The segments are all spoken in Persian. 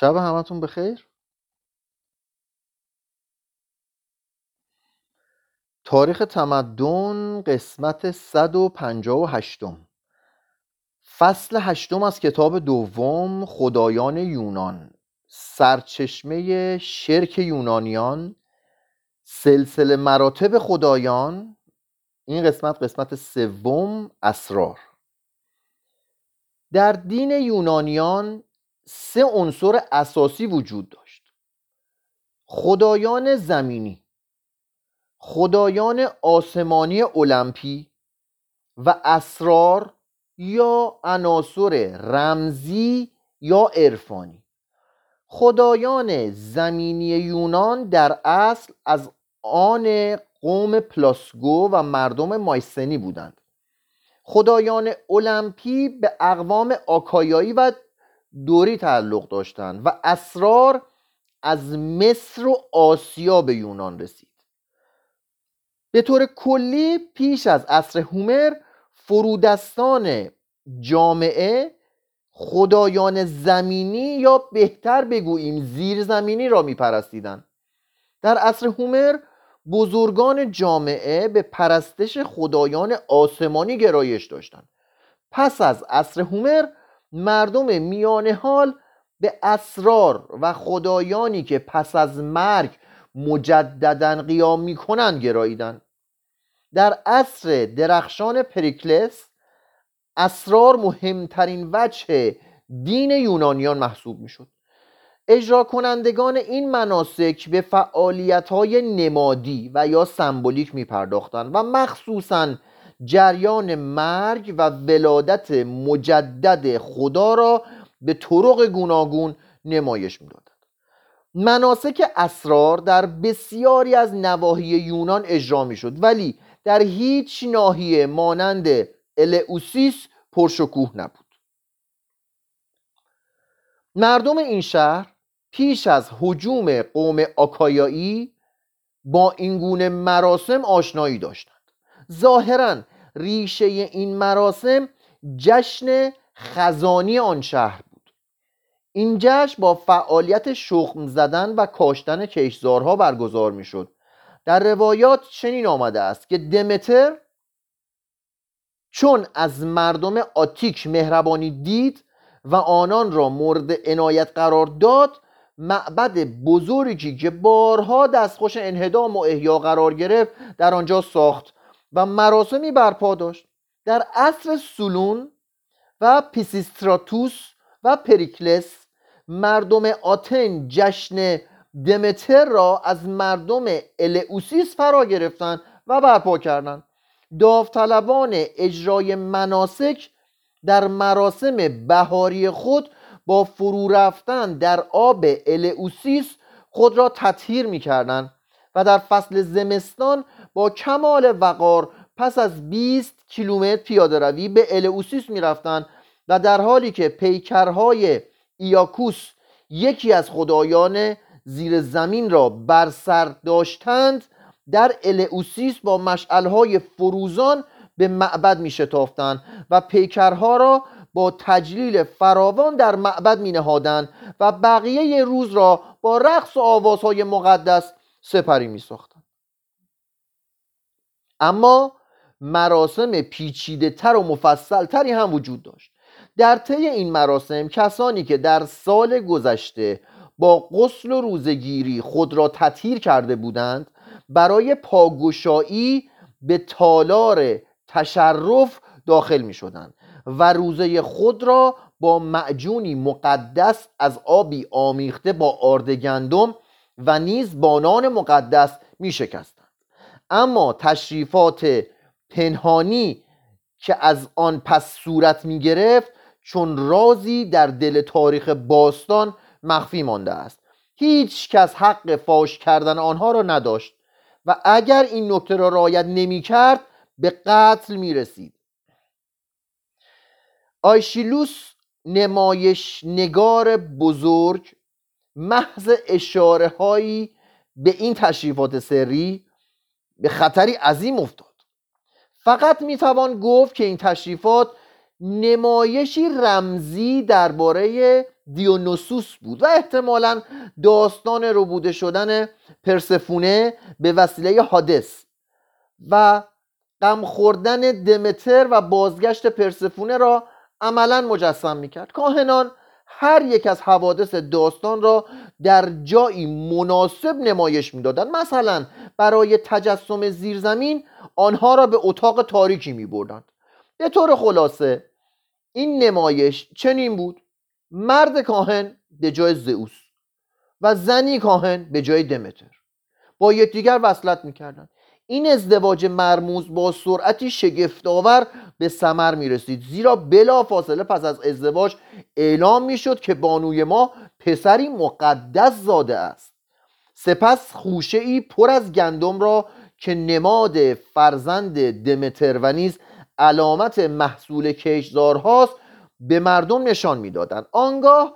شب همتون بخیر. تاریخ تمدن قسمت 158، فصل 8 از کتاب دوم، خدایان یونان، سرچشمه شرک یونانیان، سلسله مراتب خدایان. این قسمت سوم، اسرار. در دین یونانیان سه عنصر اساسی وجود داشت: خدایان زمینی، خدایان آسمانی اولمپی و اسرار یا عناصر رمزی یا عرفانی. خدایان زمینی یونان در اصل از آن قوم پلاسگو و مردم مایسنی بودند. خدایان اولمپی به اقوام آکایایی و دوری تعلق داشتند و اسرار از مصر و آسیا به یونان رسید. به طور کلی پیش از عصر هومر فرودستان جامعه خدایان زمینی یا بهتر بگوییم زیرزمینی را میپرستیدند. در عصر هومر بزرگان جامعه به پرستش خدایان آسمانی گرایش داشتند. پس از عصر هومر مردم میانه حال به اسرار و خدایانی که پس از مرگ مجدداً قیام می‌کنند گراییدند. در عصر درخشان پریکلس اسرار مهمترین وجه دین یونانیان محسوب می‌شد. اجرا کنندگان این مناسک به فعالیت‌های نمادی و یا سمبولیک می‌پرداختند و مخصوصاً جریان مرگ و ولادت مجدد خدا را به طرق گوناگون نمایش می‌دادند. مناسک اسرار در بسیاری از نواحی یونان اجرا می‌شد، ولی در هیچ ناحیه مانند الئوسیس پرشکوه نبود. مردم این شهر پیش از هجوم قوم آکایایی با این گونه مراسم آشنایی داشتند. ظاهراً ریشه این مراسم جشن خزانی آن شهر بود. این جشن با فعالیت شخم زدن و کاشتن کشتزارها برگزار می شد. در روایات چنین آمده است که دمتر چون از مردم آتیک مهربانی دید و آنان را مورد عنایت قرار داد، معبد بزرگی که بارها دستخوش انهدام و احیا قرار گرفت در آنجا ساخت و مراسمی برپا داشت. در عصر سولون و پیسیستراتوس و پریکلس مردم آتن جشن دمتر را از مردم الئوسیس فرا گرفتند و برپا کردند. داوطلبان اجرای مناسک در مراسم بهاری خود با فرو رفتن در آب الئوسیس خود را تطهیر می‌کردند و در فصل زمستان با کمال وقار پس از 20 کیلومتر پیاده روی به الئوسیس می‌رفتند و در حالی که پیکرهای ایاکوس، یکی از خدایان زیر زمین، را بر سر داشتند، در الئوسیس با مشعل‌های فروزان به معبد می‌شتافتند و پیکرها را با تجلیل فراوان در معبد می‌نهادند و بقیه روز را با رقص و آوازهای مقدس سپری می‌ساختند. اما مراسم پیچیده‌تر و مفصل‌تری هم وجود داشت. در طی این مراسم کسانی که در سال گذشته با غسل و روزه‌گیری خود را تطهیر کرده بودند، برای پاگشایی به تالار تشرف داخل می شدند و روزه خود را با معجونی مقدس از آبی آمیخته با آرد گندم و نیز با نان مقدس می شکستند. اما تشریفات پنهانی که از آن پس صورت می گرفت، چون رازی در دل تاریخ باستان مخفی مانده است، هیچ کس حق فاش کردن آنها را نداشت و اگر این نکته را رعایت نمی کرد به قتل می رسید. آیشیلوس نمایش نگار بزرگ محض اشاره هایی به این تشریفات سری به خطری عظیم افتاد. فقط می توان گفت که این تشریفات نمایشی رمزی درباره دیونوسوس بود و احتمالاً داستان ربوده شدن پرسفونه به وسیله هادس و غم خوردن دمتر و بازگشت پرسفونه را عملاً مجسم میکرد. کاهنان هر یک از حوادث داستان را در جایی مناسب نمایش میدادند. مثلا برای تجسم زیرزمین آنها را به اتاق تاریکی میبردند. به طور خلاصه این نمایش چنین بود: مرد کاهن به جای زئوس و زنی کاهن به جای دمتر با یکدیگر وصلت میکردند. این ازدواج مرموز با سرعتی شگفت‌آور به ثمر می‌رسید، زیرا بلافاصله پس از ازدواج اعلام می‌شد که بانوی ما پسری مقدس زاده است. سپس خوشه‌ای پر از گندم را که نماد فرزند دمتر و نیز علامت محصول کشتزارهاست به مردم نشان می‌دادند. آنگاه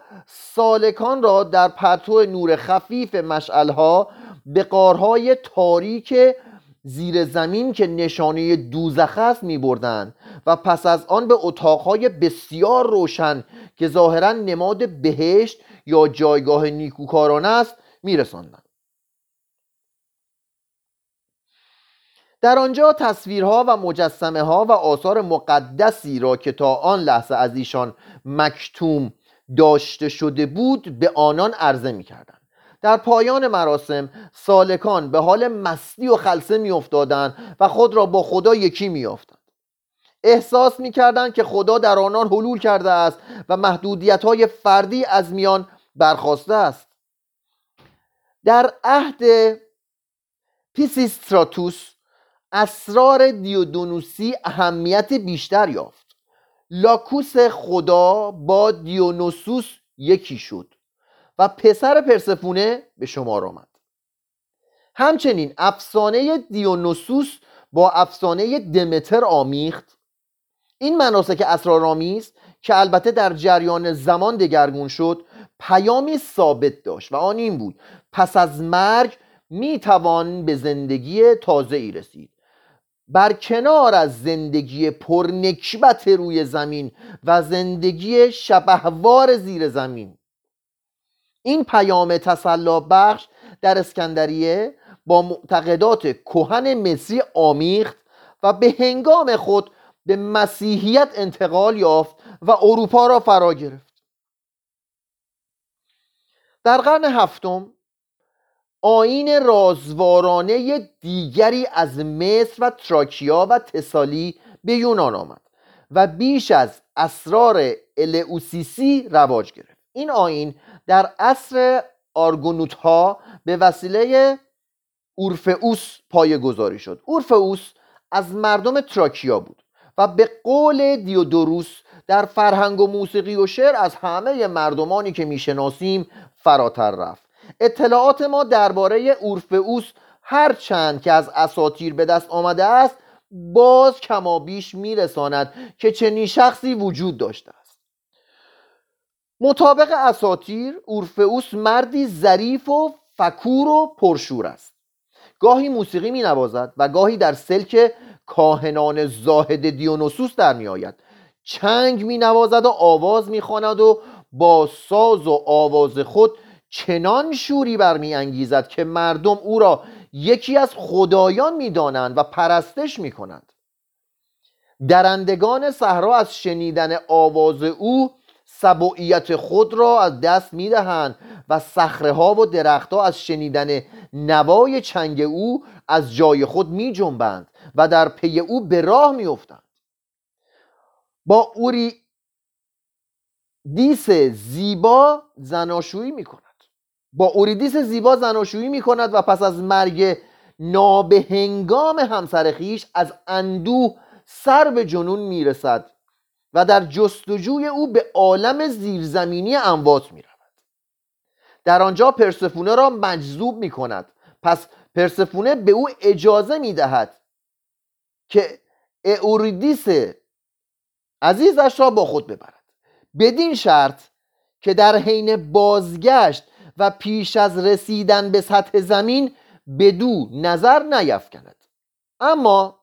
سالکان را در پرتو نور خفیف مشعل‌ها به غارهای تاریک زیر زمین که نشانه دوزخ است می‌بردند و پس از آن به اتاق‌های بسیار روشن که ظاهراً نماد بهشت یا جایگاه نیکوکاران است می‌رساندند. در آنجا تصویرها و مجسمه‌ها و آثار مقدسی را که تا آن لحظه از ایشان مکتوم داشته شده بود به آنان عرضه می‌کردند. در پایان مراسم سالکان به حال مستی و خلسه می‌افتادند و خود را با خدا یکی می‌یافتند. احساس می‌کردند که خدا در آنان حلول کرده است و محدودیت‌های فردی از میان برخاسته است. در عهد پیسیستراتوس اسرار دیودونوسی اهمیت بیشتر یافت. لاکوس خدا با دیونوسوس یکی شد و پسر پرسفونه به شمار آمد. همچنین افسانه دیونوسوس با افسانه دمتر آمیخت. این مناسک اسرارآمیز که البته در جریان زمان دگرگون شد پیامی ثابت داشت و آن این بود: پس از مرگ میتوان به زندگی تازه‌ای رسید. بر کنار از زندگی پرنکبت روی زمین و زندگی شبهوار زیر زمین، این پیام تسلی بخش در اسکندریه با معتقدات کهن مصری آمیخت و به هنگام خود به مسیحیت انتقال یافت و اروپا را فرا گرفت. در قرن هفتم آیین رازوارانه دیگری از مصر و تراکیا و تسالی به یونان آمد و بیش از اسرار الئوسیسی رواج گرفت. این آیین در عصر آرگونوت ها به وسیله اورفئوس پایه‌گذاری شد. اورفئوس از مردم تراکیا بود و به قول دیودوروس در فرهنگ و موسیقی و شعر از همه مردمانی که میشناسیم فراتر رفت. اطلاعات ما درباره اورفئوس هر چند که از اساطیر به دست آمده است باز کمابیش میرساند که چنین شخصی وجود داشته است. مطابق اساطیر اورفئوس مردی ظریف و فکور و پرشور است. گاهی موسیقی می نوازد و گاهی در سلک کاهنان زاهد دیونوسوس در می آید. چنگ می نوازد و آواز می خواند و با ساز و آواز خود چنان شوری برمی انگیزد که مردم او را یکی از خدایان می دانند و پرستش می کنند. درندگان صحرا از شنیدن آواز او سبوعیت خود را از دست میدهند و صخره‌ها و درخت‌ها از شنیدن نوای چنگ او از جای خود میجنبند و در پی او به راه میافتند. با اوریدیس زیبا زناشویی میکند. و پس از مرگ نابهنگام همسر خویش از اندوه سر به جنون میرسد و در جستجوی او به عالم زیرزمینی اموات می رود. در آنجا پرسفونه را مجذوب می کند. پس پرسفونه به او اجازه می دهد که اوریدیس عزیزش را با خود ببرد، بدین شرط که در حین بازگشت و پیش از رسیدن به سطح زمین بدو نظر نیفکند. اما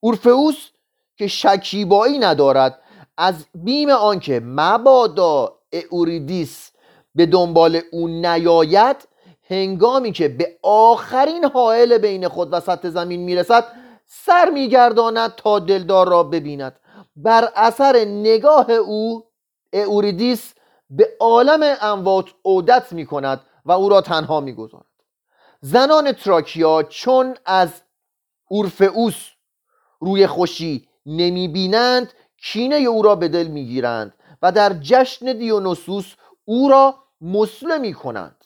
اورفئوس که شکیبایی ندارد، از بیم آنکه مبادا اوریدیس به دنبال او نیاید، هنگامی که به آخرین حائل بین خود و سطح زمین میرسد سر میگرداند تا دلدار را ببیند. بر اثر نگاه او اوریدیس به عالم اموات عودت میکند و او را تنها میگذارد. زنان تراکیا چون از اورفئوس روی خوشی نمیبینند، کینه او را به دل میگیرند و در جشن دیونوسوس او را مسله میکنند.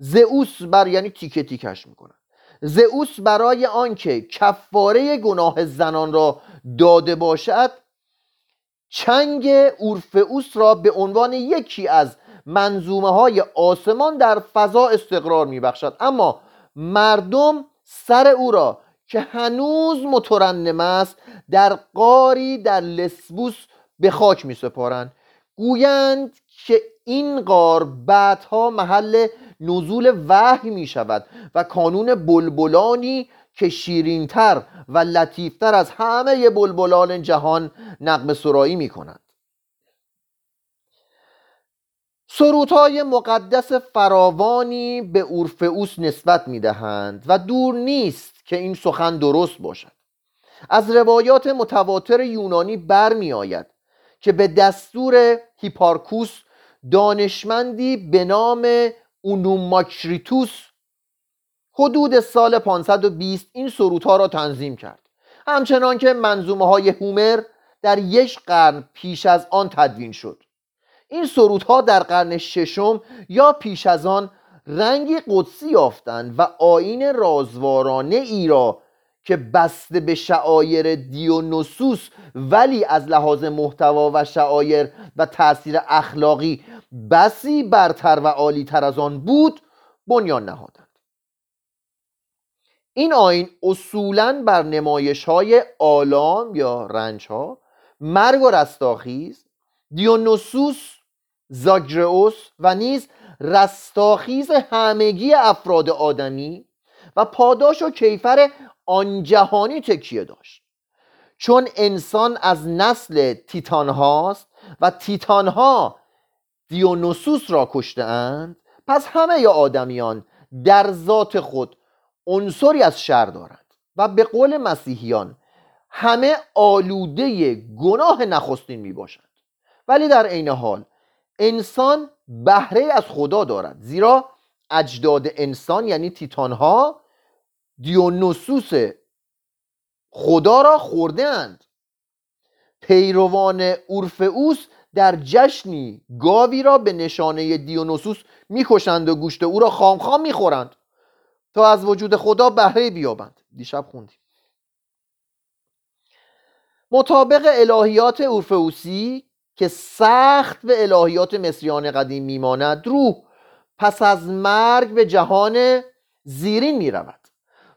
زئوس یعنی تیکه تیکش میکنند. زئوس برای آنکه کفاره گناه زنان را داده باشد، چنگ اورفئوس را به عنوان یکی از منظومه های آسمان در فضا استقرار میبخشد، اما مردم سر او را که هنوز مترنم است در غاری در لسبوس به خاک میسپارند. گویند که این غار بعدها محل نزول وحی می شود و کانون بلبلانی که شیرینتر و لطیفتر از همه بلبلان جهان نغمه سرایی می کنند. سرودهای مقدس فراوانی به اورفئوس نسبت می دهند و دور نیست که این سخن درست باشد. از روایات متواتر یونانی برمی آید که به دستور هیپارکوس دانشمندی به نام اونوماکریتوس حدود سال 520 این سرودها را تنظیم کرد، همچنان که منظومه های هومر در یک قرن پیش از آن تدوین شد. این سرودها در قرن ششم یا پیش از آن رنگی قدسی یافتند و آیین رازوارانه ای را که بسته به شعایر دیونوسوس ولی از لحاظ محتوا و شعایر و تأثیر اخلاقی بسی برتر و عالی‌تر از آن بود بنیان نهادند. این آیین اصولاً بر نمایش‌های آلام یا رنج‌ها، مرگ و رستاخیز، دیونوسوس، زاگرئوس و نیز رستاخیز همگی افراد آدمی و پاداش و کیفر آن جهانی تکیه داشت. چون انسان از نسل تیتان هاست و تیتان ها دیونوسوس را کشته اند، پس همه آدمیان در ذات خود عنصری از شر دارند و به قول مسیحیان همه آلوده گناه نخستین می باشند، ولی در عین حال انسان بهره از خدا دارد، زیرا اجداد انسان یعنی تیتان ها دیونوسوس خدا را خورده اند. پیروان اورفئوس در جشنی گاوی را به نشانه دیونوسوس میکشند و گوشت او را خام خام میخورند تا از وجود خدا بهره بیابند. دیشب خوندیم. مطابق الهیات اورفئوسی که سخت به الهیات مصریان قدیم میماند، روح پس از مرگ به جهان زیرین میرود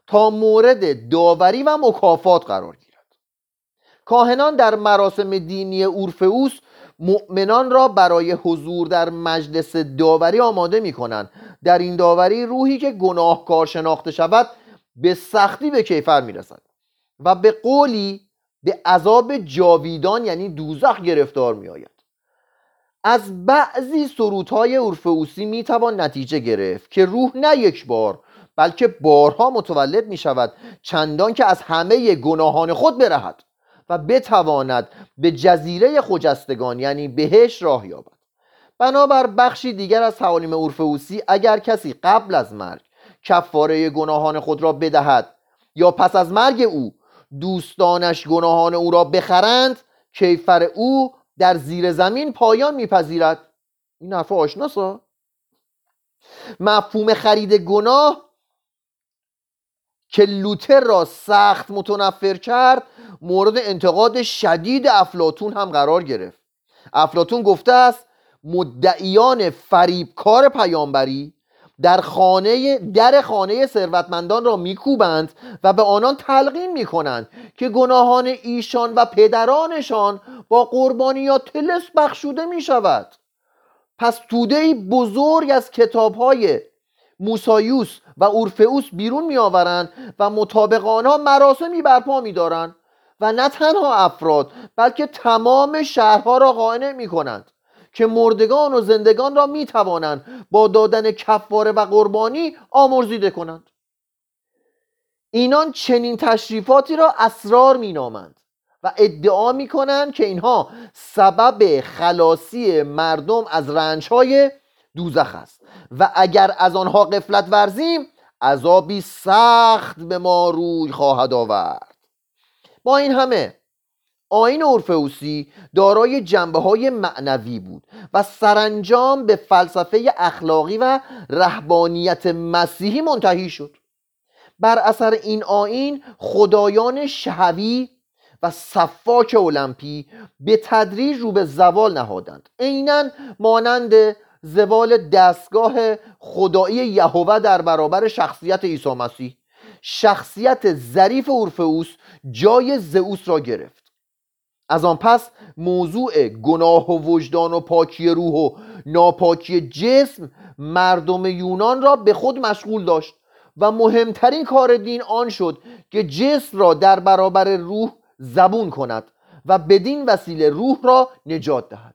تا مورد داوری و مکافات قرار گیرد. کاهنان در مراسم دینی اورفئوس مؤمنان را برای حضور در مجلس داوری آماده می کنند. در این داوری روحی که گناهکار شناخته شود به سختی به کیفر می رسد و به قولی به عذاب جاویدان یعنی دوزخ گرفتار می آید. از بعضی سرودهای اورفئوسی می توان نتیجه گرفت که روح نه یک بار بلکه بارها متولد می شود، چندان که از همه گناهان خود برهد و بتواند به جزیره خجستگان یعنی بهشت راه یابد. بنابر بخشی دیگر از تعالیم اورفئوسی، اگر کسی قبل از مرگ کفاره گناهان خود را بدهد یا پس از مرگ او دوستانش گناهان او را بخرند، کیفر او در زیر زمین پایان میپذیرد. این حرف آشناسا. مفهوم خرید گناه که لوتر را سخت متنفر کرد مورد انتقاد شدید افلاطون هم قرار گرفت. افلاطون گفته است مدعیان فریبکار پیامبری در خانه ثروتمندان را میکوبند و به آنان تلقین میکنند که گناهان ایشان و پدرانشان با قربانیات طلسم بخشوده میشود. پس توده‌ای بزرگ از کتاب‌های موسایوس و اورفئوس بیرون می‌آورند و مطابق آنها مراسمی برپا می‌دارند و نه تنها افراد بلکه تمام شهرها را قانع می‌کنند که مردگان و زندگان را می توانند با دادن کفاره و قربانی آمرزیده کنند. اینان چنین تشریفاتی را اسرار می نامند و ادعا می کنند که اینها سبب خلاصی مردم از رنجهای دوزخ است و اگر از آنها غفلت ورزیم عذابی سخت به ما روی خواهد آورد. با این همه آیین اورفئوسی دارای جنبه‌های معنوی بود و سرانجام به فلسفه اخلاقی و رهبانیت مسیحی منتهی شد. بر اثر این آیین خدایان شهوی و سفاک المپی به تدریج رو به زوال نهادند، عیناً مانند زوال دستگاه خدایی یهوه در برابر شخصیت عیسی مسیح. شخصیت ظریف اورفئوس جای زئوس را گرفت. از آن پس موضوع گناه و وجدان و پاکی روح و ناپاکی جسم مردم یونان را به خود مشغول داشت و مهمترین کار دین آن شد که جسم را در برابر روح زبون کند و بدین وسیله روح را نجات دهد.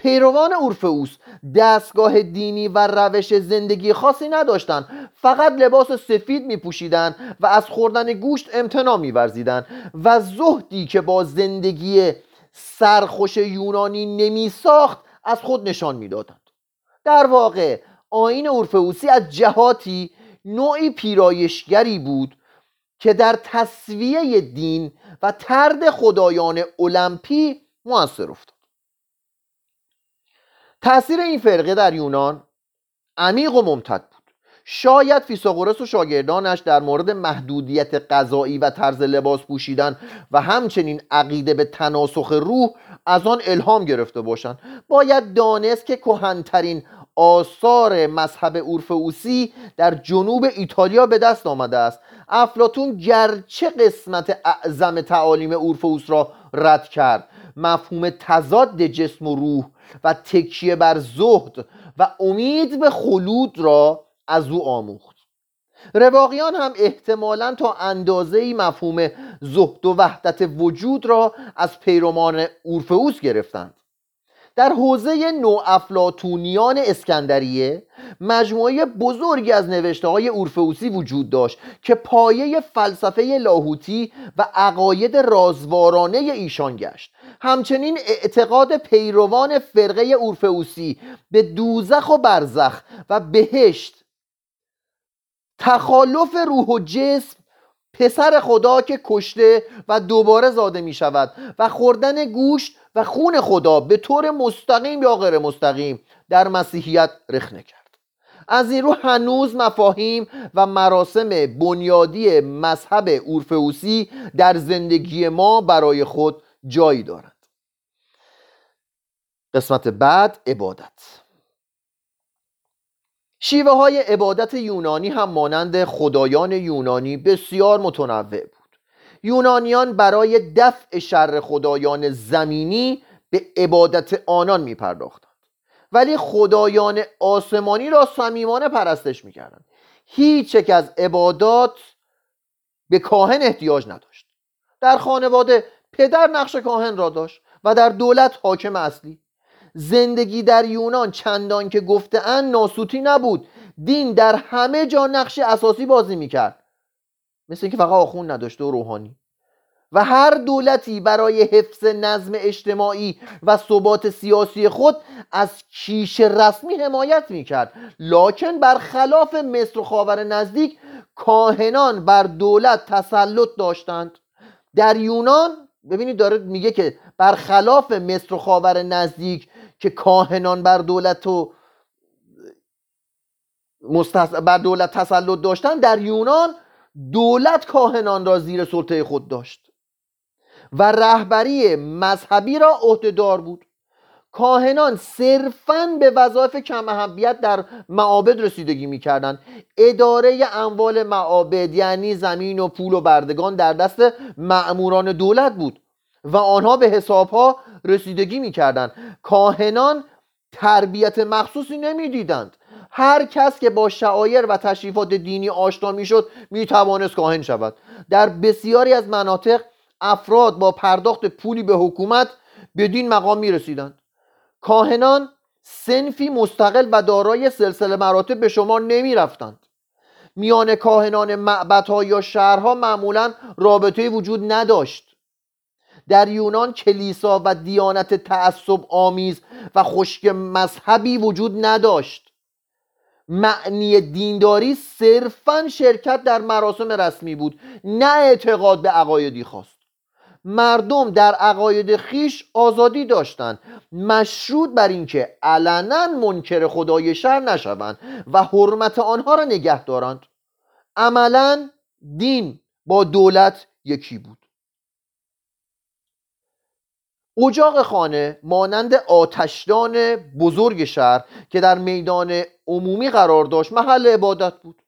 پیروان اورفئوس دستگاه دینی و روش زندگی خاصی نداشتند، فقط لباس سفید میپوشیدند و از خوردن گوشت امتناع می‌ورزیدند و زهدی که با زندگی سرخوش یونانی نمی‌ساخت از خود نشان می‌دادند. در واقع آیین اورفئوسی از جهاتی نوعی پیرایشگری بود که در تسویه دین و طرد خدایان المپی مؤثر افتاد. تأثیر این فرقه در یونان عمیق و ممتد بود. شاید فیثاغورس و شاگردانش در مورد محدودیت غذایی و طرز لباس پوشیدن و همچنین عقیده به تناسخ روح از آن الهام گرفته باشند. باید دانست که کهن‌ترین آثار مذهب اورفئوسی در جنوب ایتالیا به دست آمده است. افلاطون گرچه قسمت اعظم تعالیم اورفئوس را رد کرد، مفهوم تضاد جسم و روح و تکیه بر زهد و امید به خلود را از او آموخت. رواقیان هم احتمالاً تا اندازه‌ای مفهوم زهد و وحدت وجود را از پیروان اورفئوس گرفتند. در حوزه نوافلاطونیان اسکندریه مجموعه بزرگی از نوشته‌های اورفئوسی وجود داشت که پایه فلسفه لاهوتی و عقاید رازوارانه ایشان گشت. همچنین اعتقاد پیروان فرقه اورفئوسی به دوزخ و برزخ و بهشت، تخالف روح و جسم، پسر خدا که کشته و دوباره زاده می شود و خوردن گوشت و خون خدا به طور مستقیم یا غیر مستقیم در مسیحیت رخنه کرد. از این رو هنوز مفاهیم و مراسم بنیادی مذهب اورفئوسی در زندگی ما برای خود جایی دارد. قسمت بعد، عبادت. شیوه های عبادت یونانی هم مانند خدایان یونانی بسیار متنوع بود. یونانیان برای دفع شر خدایان زمینی به عبادت آنان می پرداختند، ولی خدایان آسمانی را صمیمانه پرستش می کردند. هیچ یک از عبادات به کاهن احتیاج نداشت. در خانواده پدر نقش کاهن را داشت و در دولت حاکم اصلی. زندگی در یونان چندان که گفته‌اند ناسوتی نبود. دین در همه جا نقش اساسی بازی میکرد، مثل اینکه فقط آخوند نداشته و روحانی. و هر دولتی برای حفظ نظم اجتماعی و ثبات سیاسی خود از کیش رسمی حمایت میکرد. لکن برخلاف مصر و خاور نزدیک کاهنان بر دولت تسلط داشتند. در یونان ببینید داره میگه که برخلاف مصر و خاور نزدیک که کاهنان بر دولت تسلط داشتن، در یونان دولت کاهنان را زیر سلطه خود داشت و رهبری مذهبی را عهده‌دار بود. کاهنان صرفاً به وظایف کم اهمیت در معابد رسیدگی می‌کردند. اداره اموال معابد، یعنی زمین و پول و بردگان، در دست مأموران دولت بود و آنها به حسابها رسیدگی می‌کردند. کاهنان تربیت مخصوصی نمی‌دیدند. هر کس که با شعائر و تشریفات دینی آشنا می‌شد می‌توانست کاهن شود. در بسیاری از مناطق افراد با پرداخت پولی به حکومت به دین مقام می‌رسیدند. کاهنان صنفی مستقل و دارای سلسله مراتب به شما نمی رفتند. میان کاهنان معبدها یا شهرها معمولا رابطه‌ای وجود نداشت. در یونان کلیسا و دیانت تعصب آمیز و خشک مذهبی وجود نداشت. معنی دینداری صرفاً شرکت در مراسم رسمی بود، نه اعتقاد به عقایدی خاص. مردم در عقاید خیش آزادی داشتند، مشروط بر اینکه علناً منکر خدای شهر نشوند و حرمت آنها را نگه دارند. عملاً دین با دولت یکی بود. اجاق خانه مانند آتشدان بزرگ شهر که در میدان عمومی قرار داشت محل عبادت بود.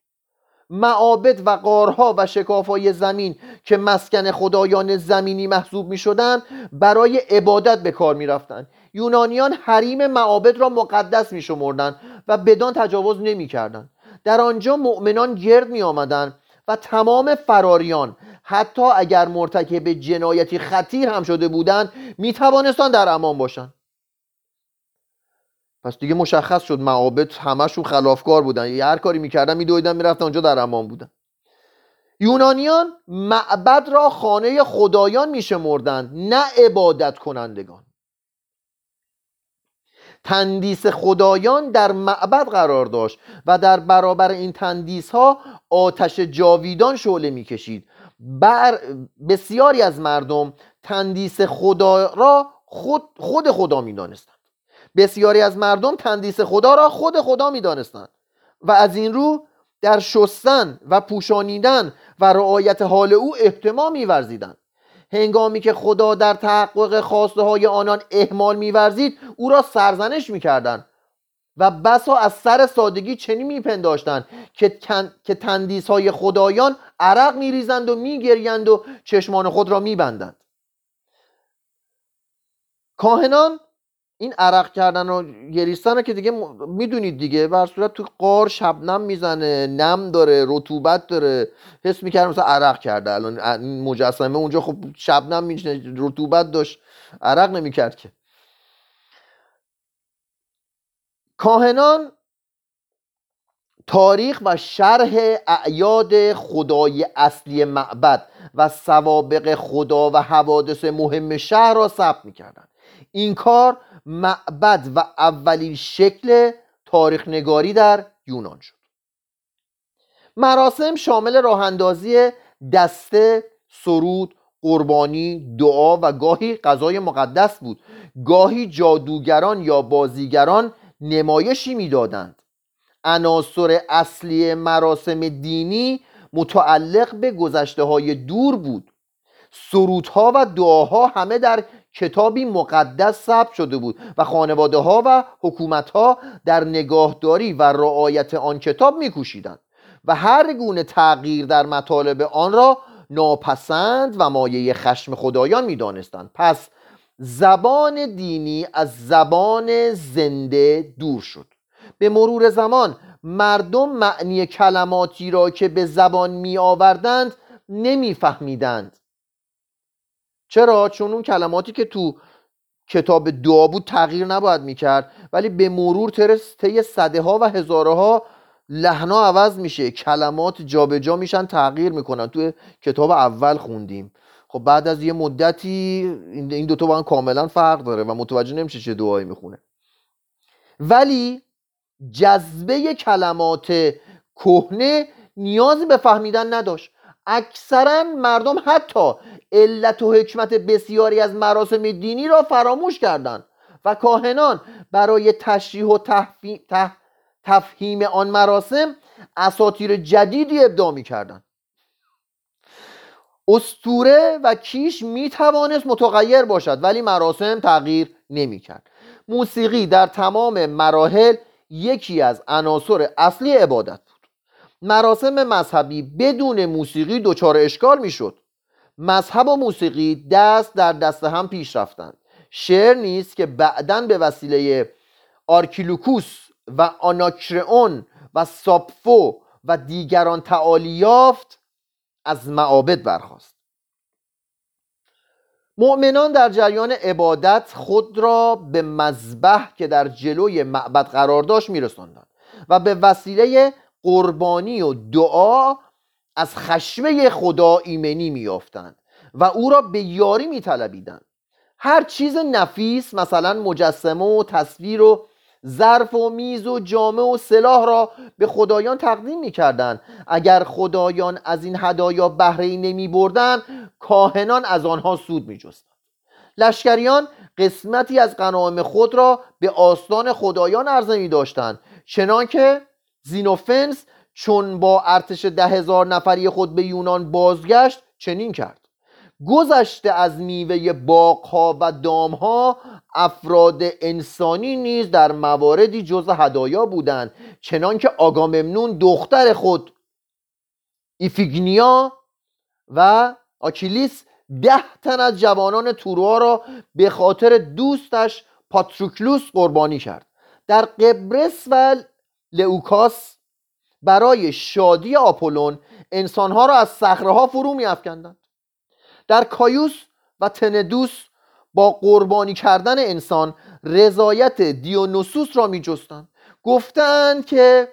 معابد و غارها و شکاف‌های زمین که مسکن خدایان زمینی محسوب می‌شدند برای عبادت به کار می‌رفتند. یونانیان حریم معابد را مقدس می‌شمردند و بدان تجاوز نمی‌کردند. در آنجا مؤمنان گرد می‌آمدند و تمام فراریان حتی اگر مرتکب جنایتی خطیر هم شده بودند می‌توانستند در امان باشند. پس دیگه مشخص شد معابد همشون خلافکار بودن، یه هر کاری میکردن میدویدن میرفتن اونجا در امان بودن. یونانیان معبد را خانه خدایان میشمردند نه عبادت کنندگان. تندیس خدایان در معبد قرار داشت و در برابر این تندیس ها آتش جاویدان شعله میکشید. بسیاری از مردم تندیس خدا را خود خدا میدانستند. و از این رو در شستن و پوشانیدن و رعایت حال او اهتمام می‌ورزیدند. هنگامی که خدا در تحقق خواسته های آنان اهمال می‌ورزید او را سرزنش می‌کردند و بسا از سر سادگی چنین می‌پنداشتند که تندیس های خدایان عرق می‌ریزند و می‌گریند و چشمان خود را می‌بندند. کاهنان این عرق کردن و گریستن رو که دیگه میدونید دیگه، به هر صورت تو غار شبنم میزنه، نم داره، رطوبت داره، حس میکردم مثلا عرق کرده. الان مجسمه اونجا خب شبنم میشنه، رطوبت داشت، عرق نمیکرد که. کاهنان تاریخ و شرح اعیاد خدای اصلی معبد و سوابق خدا و حوادث مهم شهر را ثبت میکردن. این کار معبد و اولین شکل تاریخ نگاری در یونان شد. مراسم شامل راه اندازی دسته، سرود، قربانی، دعا و گاهی غذای مقدس بود. گاهی جادوگران یا بازیگران نمایشی میدادند. عناصر اصلی مراسم دینی متعلق به گذشته های دور بود. سرودها و دعاها همه در کتابی مقدس ثبت شده بود و خانواده ها و حکومت ها در نگهداری و رعایت آن کتاب میکوشیدند و هر گونه تغییر در مطالب آن را ناپسند و مایه خشم خدایان میدانستند. پس زبان دینی از زبان زنده دور شد. به مرور زمان مردم معنی کلماتی را که به زبان می آوردند نمی فهمیدند. چرا؟ چون اون کلماتی که تو کتاب دعا بود تغییر نباید میکرد، ولی به مرور طی صده ها و هزاره ها لحنا عوض میشه، کلمات جابجا میشن، تغییر میکنن. تو کتاب اول خوندیم. خب بعد از یه مدتی این دوتا با هم کاملا فرق داره و متوجه نمیشه چه دعایی میخونه. ولی جذبه کلمات کهنه نیازی به فهمیدن نداشت. اکثرا مردم حتی علت و حکمت بسیاری از مراسم دینی را فراموش کردند و کاهنان برای تشریح و تفهیم آن مراسم اساطیر جدیدی ابداع می‌کردند. اسطوره و کیش می‌توانست متغیر باشد ولی مراسم تغییر نمی‌کرد. موسیقی در تمام مراحل یکی از عناصر اصلی عبادت بود. مراسم مذهبی بدون موسیقی دچار اشکال می‌شد. مذهب و موسیقی دست در دست هم پیش رفتند. شعر نیست که بعداً به وسیله آرکیلوکوس و آناکرئون و ساپفو و دیگران تعالی یافت از معابد برخاست. مؤمنان در جریان عبادت خود را به مذبح که در جلوی معبد قرار داشت می‌رساندند و به وسیله قربانی و دعا از خشمه خدا ایمنی می‌یافتند و او را به یاری می‌طلبیدند. هر چیز نفیس، مثلا مجسمه و تصویر و ظرف و میز و جامه و سلاح را به خدایان تقدیم می‌کردند. اگر خدایان از این هدایا بهره‌ای نمی‌بردند، کاهنان از آنها سود می‌جستند. لشکریان قسمتی از غنایم خود را به آستان خدایان عرضه می‌داشتند، چنانکه زینوفنس چون با ارتش 10,000 نفری خود به یونان بازگشت چنین کرد. گذشته از میوه باغ‌ها و دام‌ها، افراد انسانی نیز در مواردی جز هدایا بودند، چنانکه آگاممنون دختر خود، ایفیگنیا و آکیلیس 10 تن از جوانان تروآ را به خاطر دوستش پاتروکلوس قربانی کرد. در قبرس و لئوکاس برای شادی آپولون انسانها را از صخره‌ها فرو می‌افکندند. در کایوس و تندوس با قربانی کردن انسان رضایت دیونوسوس را می‌جستند. گفتند که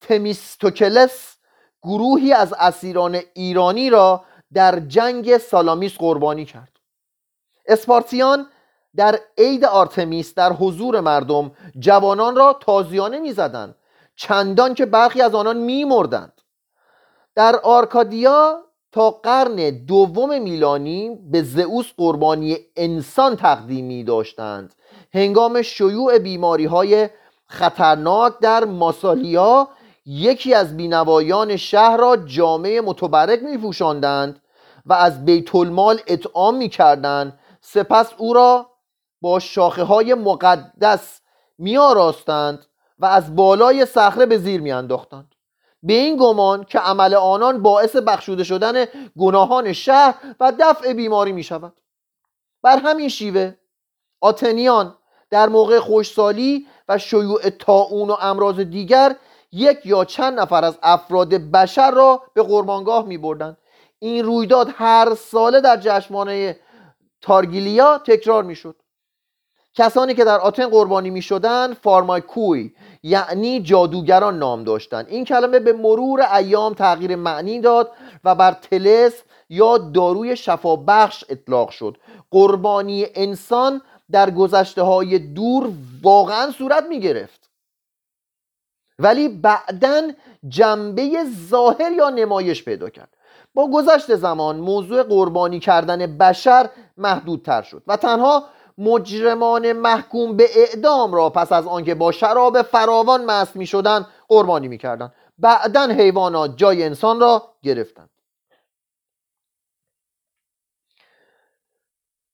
تمیستوکلس گروهی از اسیران ایرانی را در جنگ سالامیس قربانی کرد. اسپارتیان در عید آرتمیس در حضور مردم جوانان را تازیانه می‌زدند، چندان که برخی از آنان می‌مردند. در آرکادیا تا قرن دوم میلانی به زئوس قربانی انسان تقدیمی داشتند. هنگام شیوع بیماری‌های خطرناک در ماسالیا، یکی از بینوایان شهر را جامعه متبرک می‌پوشاندند و از بیت‌المال اطعام می‌کردند، سپس او را با شاخه‌های مقدس می‌آراستند و از بالای صخره به زیر می‌انداختند، به این گمان که عمل آنان باعث بخشوده شدن گناهان شهر و دفع بیماری می شود. بر همین شیوه آتنیان در موقع خوشسالی و شیوع طاعون و امراض دیگر یک یا چند نفر از افراد بشر را به قربانگاه می بردند. این رویداد هر ساله در جشنواره تارگیلیا تکرار می شد. کسانی که در آتن قربانی می شدن فارماکوی، یعنی جادوگران، نام داشتند. این کلمه به مرور ایام تغییر معنی داد و بر طلسم یا داروی شفا بخش اطلاق شد. قربانی انسان در گذشته های دور واقعا صورت می گرفت، ولی بعداً جنبه ظاهر یا نمایش پیدا کرد. با گذشت زمان موضوع قربانی کردن بشر محدودتر شد و تنها مجرمان محکوم به اعدام را پس از آنکه با شراب فراوان مست می شدن قربانی می کردن. بعدن حیوانات جای انسان را گرفتند.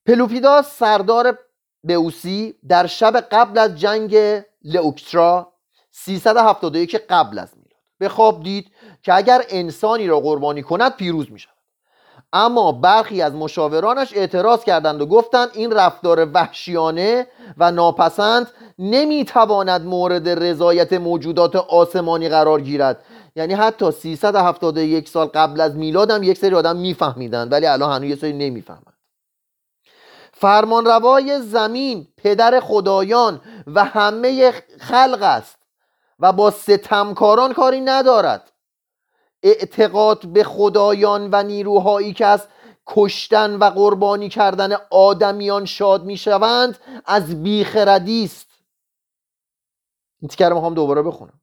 پلوپیداس سردار بئوسی در شب قبل از جنگ لئوکترا 371 قبل از میلاد به خواب دید که اگر انسانی را قربانی کند پیروز می شود. اما برخی از مشاورانش اعتراض کردند و گفتند این رفتار وحشیانه و ناپسند نمیتواند مورد رضایت موجودات آسمانی قرار گیرد. یعنی حتی 371 سال قبل از میلاد هم یک سری آدم میفهمیدند، ولی الان هنوز یه سری نمیفهمند. فرمانروای زمین پدر خدایان و همه خلق است و با ستمکاران کاری ندارد. اعتقاد به خدایان و نیروهایی که از کشتن و قربانی کردن آدمیان شاد میشوند از بیخردی است. این تیکه رو میخوام دوباره بخونم.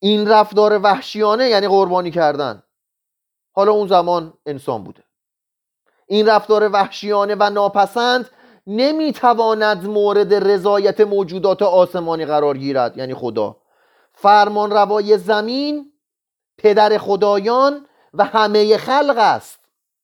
این رفتار وحشیانه یعنی قربانی کردن. حالا اون زمان انسان بوده. این رفتار وحشیانه و ناپسند نمیتواند مورد رضایت موجودات آسمانی قرار گیرد، یعنی خدا. فرمان روای زمین پدر خدایان و همه خلق است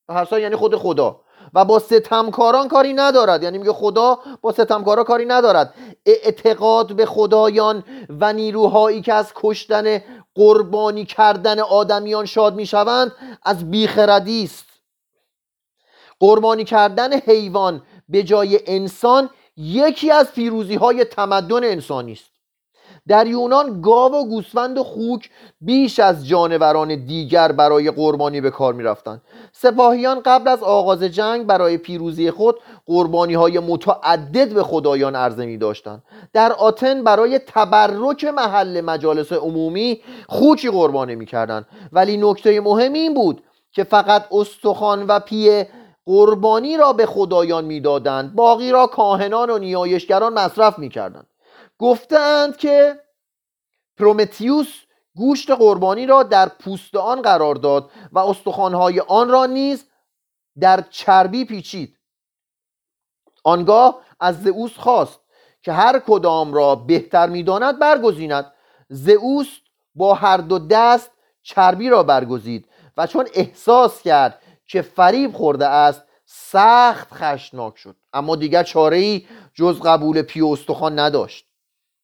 و هر سال یعنی خود خدا و با ستمکاران کاری ندارد، یعنی میگه خدا با ستمکاران کاری ندارد. اعتقاد به خدایان و نیروهایی که از کشتن قربانی کردن آدمیان شاد میشوند از بیخردی است. قربانی کردن حیوان به جای انسان یکی از پیروزی‌های تمدن انسانی است. در یونان گاو و گوسفند و خوک بیش از جانوران دیگر برای قربانی به کار می رفتند. سپاهیان قبل از آغاز جنگ برای پیروزی خود قربانی های متعدد به خدایان عرضه می داشتند. در آتن برای تبرک محل مجالس عمومی خوکی قربانی می کردند، ولی نکته مهم این بود که فقط استخوان و پیه قربانی را به خدایان میدادند، باقی را کاهنان و نیایشگران مصرف میکردند. گفتند که پرومتئوس گوشت قربانی را در پوست آن قرار داد و استخوان‌های آن را نیز در چربی پیچید. آنگاه از زئوس خواست که هر کدام را بهتر میداند برگزیند. زئوس با هر دو دست چربی را برگزید و چون احساس کرد که فریب خورده است سخت خشناک شد، اما دیگر چاره‌ای جز قبول پی و استخوان نداشت.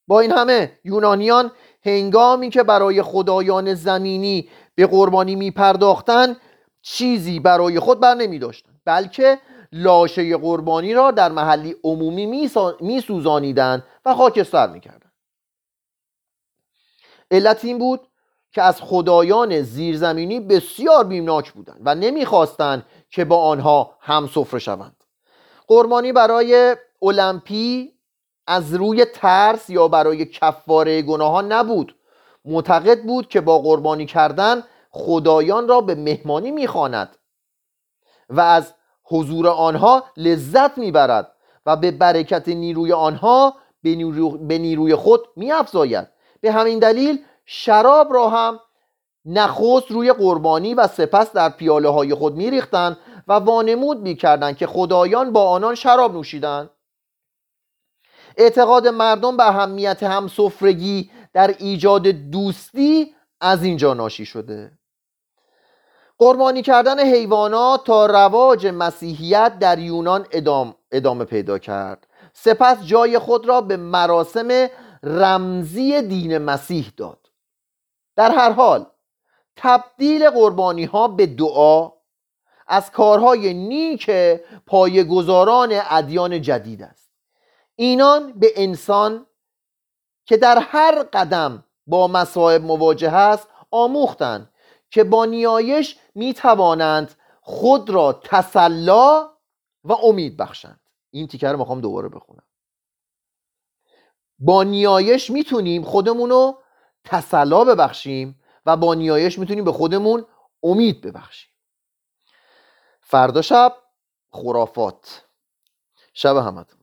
با این همه یونانیان هنگامی که برای خدایان زمینی به قربانی می پرداختن چیزی برای خود بر نمی داشتن، بلکه لاشه قربانی را در محلی عمومی می سوزانیدن و خاکستر می کردن. علت این بود که از خدایان زیرزمینی بسیار بیمناک بودند و نمیخواستند که با آنها همسفره شوند. قربانی برای المپی از روی ترس یا برای کفاره گناهان نبود. معتقد بود که با قربانی کردن خدایان را به مهمانی میخواند و از حضور آنها لذت میبرد و به برکت نیروی آنها به نیروی خود میافزاید. به همین دلیل شراب را هم نخست روی قربانی و سپس در پیاله های خود می ریختند و وانمود می کردند که خدایان با آنان شراب نوشیدند. اعتقاد مردم به اهمیت همسفرگی در ایجاد دوستی از اینجا ناشی شده. قربانی کردن حیوانات تا رواج مسیحیت در یونان ادامه پیدا کرد. سپس جای خود را به مراسم رمزی دین مسیح داد. در هر حال تبدیل قربانی ها به دعا از کارهای نیک پایه‌گذاران ادیان جدید است. اینان به انسان که در هر قدم با مصائب مواجه است آموختند که با نیایش می توانند خود را تسلا و امید بخشند. این تیکه رو میخوام دوباره بخونم. با نیایش میتونیم خودمونو تسلا ببخشیم و با نیایش میتونیم به خودمون امید ببخشیم. فردا شب خرافات. شب همتون